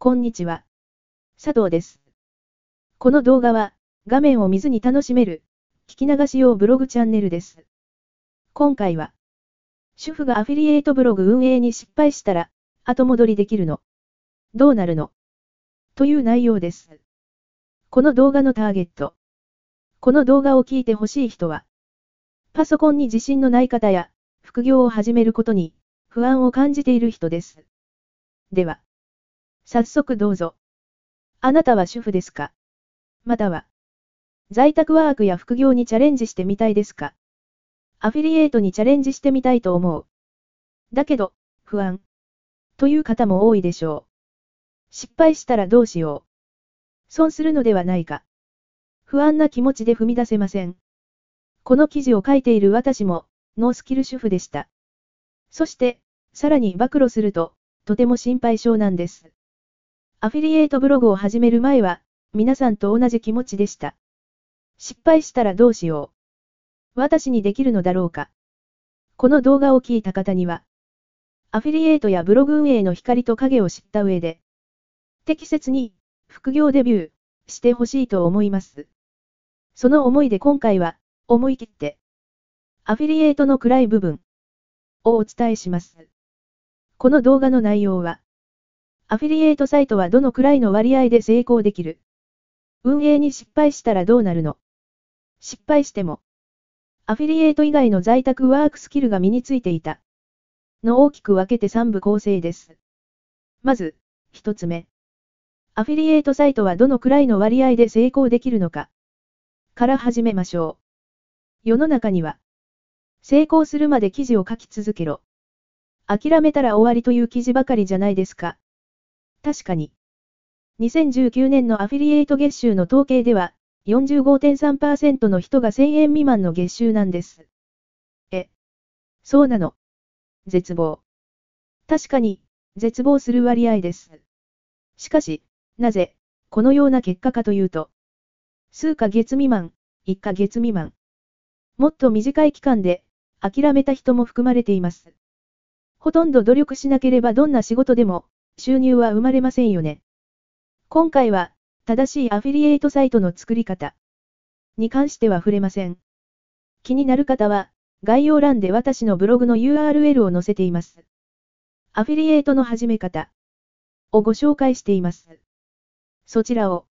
こんにちは。シャドウです。この動画は、画面を見ずに楽しめる、聞き流し用ブログチャンネルです。今回は、主婦がアフィリエイトブログ運営に失敗したら、後戻りできるの？どうなるの？という内容です。この動画のターゲット。この動画を聞いてほしい人は、パソコンに自信のない方や、副業を始めることに、不安を感じている人です。では、早速どうぞ。あなたは主婦ですか？または、在宅ワークや副業にチャレンジしてみたいですか？アフィリエイトにチャレンジしてみたいと思う。だけど、不安。という方も多いでしょう。失敗したらどうしよう。損するのではないか。不安な気持ちで踏み出せません。この記事を書いている私も、ノースキル主婦でした。そして、さらに暴露すると、とても心配性なんです。アフィリエイトブログを始める前は、皆さんと同じ気持ちでした。失敗したらどうしよう。私にできるのだろうか。この動画を聞いた方には、アフィリエイトやブログ運営の光と影を知った上で、適切に副業デビューしてほしいと思います。その思いで今回は、思い切って、アフィリエイトの暗い部分をお伝えします。この動画の内容は、アフィリエイトサイトはどのくらいの割合で成功できる？運営に失敗したらどうなるの？失敗しても、アフィリエイト以外の在宅ワークスキルが身についていた。の大きく分けて3部構成です。まず、1つ目。アフィリエイトサイトはどのくらいの割合で成功できるのか。から始めましょう。世の中には、成功するまで記事を書き続けろ。諦めたら終わりという記事ばかりじゃないですか。確かに。2019年のアフィリエイト月収の統計では、45.3% の人が1000円未満の月収なんです。そうなの？絶望。確かに、絶望する割合です。しかし、なぜ、このような結果かというと、数ヶ月未満、1ヶ月未満。もっと短い期間で、諦めた人も含まれています。ほとんど努力しなければどんな仕事でも、収入は生まれませんよね。今回は、正しいアフィリエイトサイトの作り方に関しては触れません。気になる方は、概要欄で私のブログの URL を載せています。アフィリエイトの始め方をご紹介しています。そちらを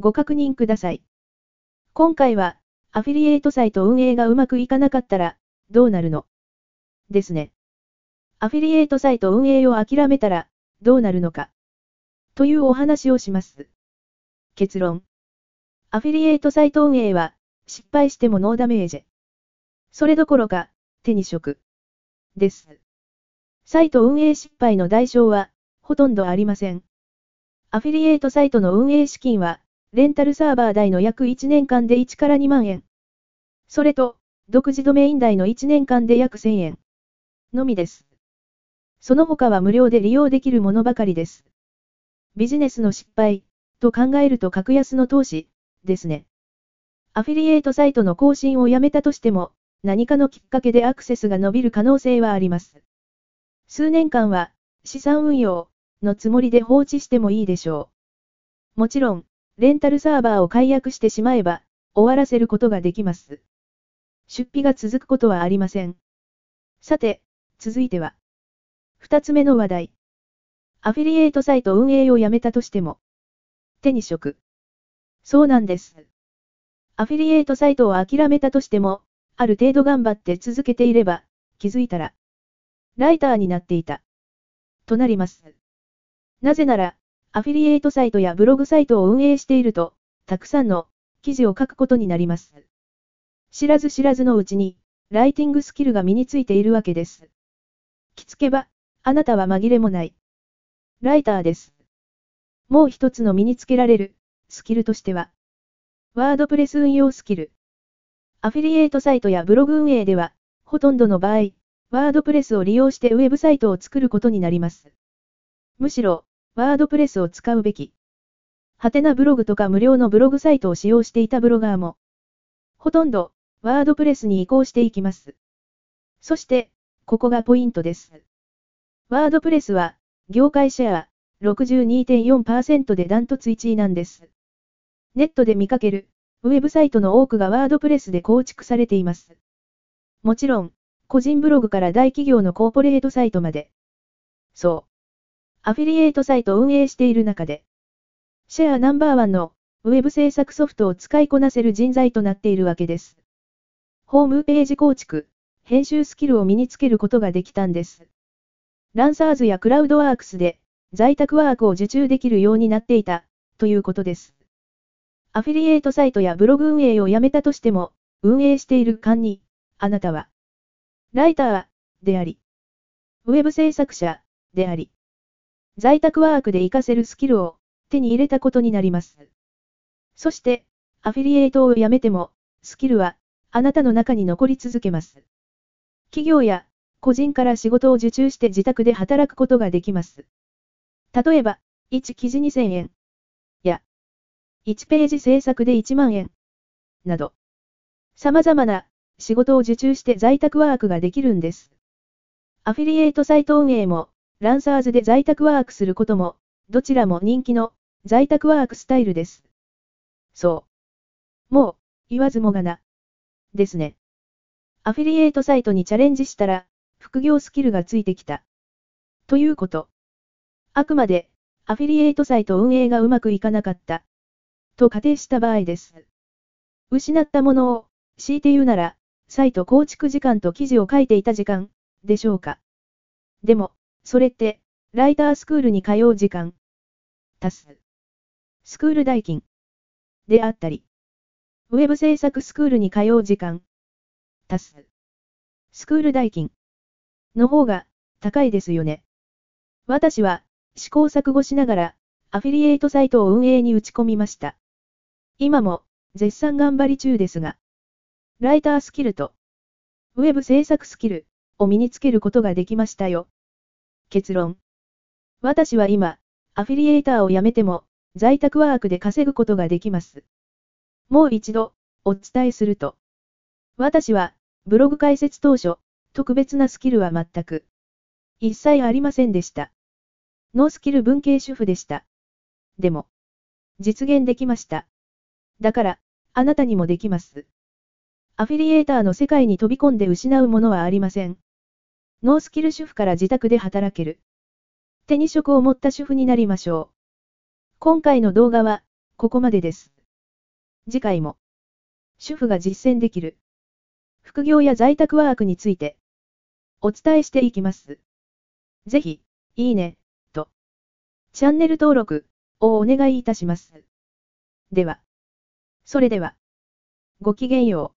ご確認ください。今回は、アフィリエイトサイト運営がうまくいかなかったら、どうなるの？ですね。アフィリエイトサイト運営を諦めたら、どうなるのかというお話をします。結論。アフィリエイトサイト運営は失敗してもノーダメージ。それどころか手に職です。サイト運営失敗の代償はほとんどありません。アフィリエイトサイトの運営資金はレンタルサーバー代の約1年間で1から2万円。それと独自ドメイン代の1年間で約1000円のみです。その他は無料で利用できるものばかりです。ビジネスの失敗と考えると格安の投資ですね。アフィリエイトサイトの更新をやめたとしても何かのきっかけでアクセスが伸びる可能性はあります。数年間は資産運用のつもりで放置してもいいでしょう。もちろん、レンタルサーバーを解約してしまえば終わらせることができます。出費が続くことはありません。さて、続いては。二つ目の話題。アフィリエイトサイト運営をやめたとしても、手に職。そうなんです。アフィリエイトサイトを諦めたとしても、ある程度頑張って続けていれば、気づいたら、ライターになっていた。となります。なぜなら、アフィリエイトサイトやブログサイトを運営していると、たくさんの記事を書くことになります。知らず知らずのうちに、ライティングスキルが身についているわけです。気つけば、あなたは紛れもない。ライターです。もう一つの身につけられるスキルとしては、ワードプレス運用スキル。アフィリエイトサイトやブログ運営では、ほとんどの場合、ワードプレスを利用してウェブサイトを作ることになります。むしろ、ワードプレスを使うべき。ハテナブログとか無料のブログサイトを使用していたブロガーも、ほとんどワードプレスに移行していきます。そして、ここがポイントです。ワードプレスは、業界シェア、62.4% でダントツ1位なんです。ネットで見かける、ウェブサイトの多くがワードプレスで構築されています。もちろん、個人ブログから大企業のコーポレートサイトまで。そう。アフィリエイトサイトを運営している中で、シェアナンバーワンのウェブ制作ソフトを使いこなせる人材となっているわけです。ホームページ構築、編集スキルを身につけることができたんです。ランサーズやクラウドワークスで在宅ワークを受注できるようになっていたということです。アフィリエイトサイトやブログ運営をやめたとしても、運営している間に、あなたはライターであり、ウェブ制作者であり、在宅ワークで活かせるスキルを手に入れたことになります。そして、アフィリエイトをやめても、スキルはあなたの中に残り続けます。企業や個人から仕事を受注して自宅で働くことができます。例えば、1記事2000円や、1ページ制作で1万円など、様々な仕事を受注して在宅ワークができるんです。アフィリエイトサイト運営も、ランサーズで在宅ワークすることも、どちらも人気の在宅ワークスタイルです。そう。もう、言わずもがな。ですね。アフィリエイトサイトにチャレンジしたら、副業スキルがついてきた。ということ。あくまで、アフィリエイトサイト運営がうまくいかなかった。と仮定した場合です。失ったものを、強いて言うなら、サイト構築時間と記事を書いていた時間、でしょうか。でも、それって、ライタースクールに通う時間、スクール代金、であったり、ウェブ制作スクールに通う時間、スクール代金、の方が、高いですよね。私は、試行錯誤しながら、アフィリエイトサイトを運営に打ち込みました。今も、絶賛頑張り中ですが、ライタースキルと、ウェブ制作スキル、を身につけることができましたよ。結論。私は今、アフィリエイターを辞めても、在宅ワークで稼ぐことができます。もう一度、お伝えすると。私は、ブログ開設当初、特別なスキルは全く、一切ありませんでした。ノースキル文系主婦でした。でも、実現できました。だから、あなたにもできます。アフィリエイターの世界に飛び込んで失うものはありません。ノースキル主婦から自宅で働ける。手に職を持った主婦になりましょう。今回の動画は、ここまでです。次回も、主婦が実践できる、副業や在宅ワークについて、お伝えしていきます。ぜひ、いいね、と、チャンネル登録、をお願いいたします。では、それでは、ごきげんよう。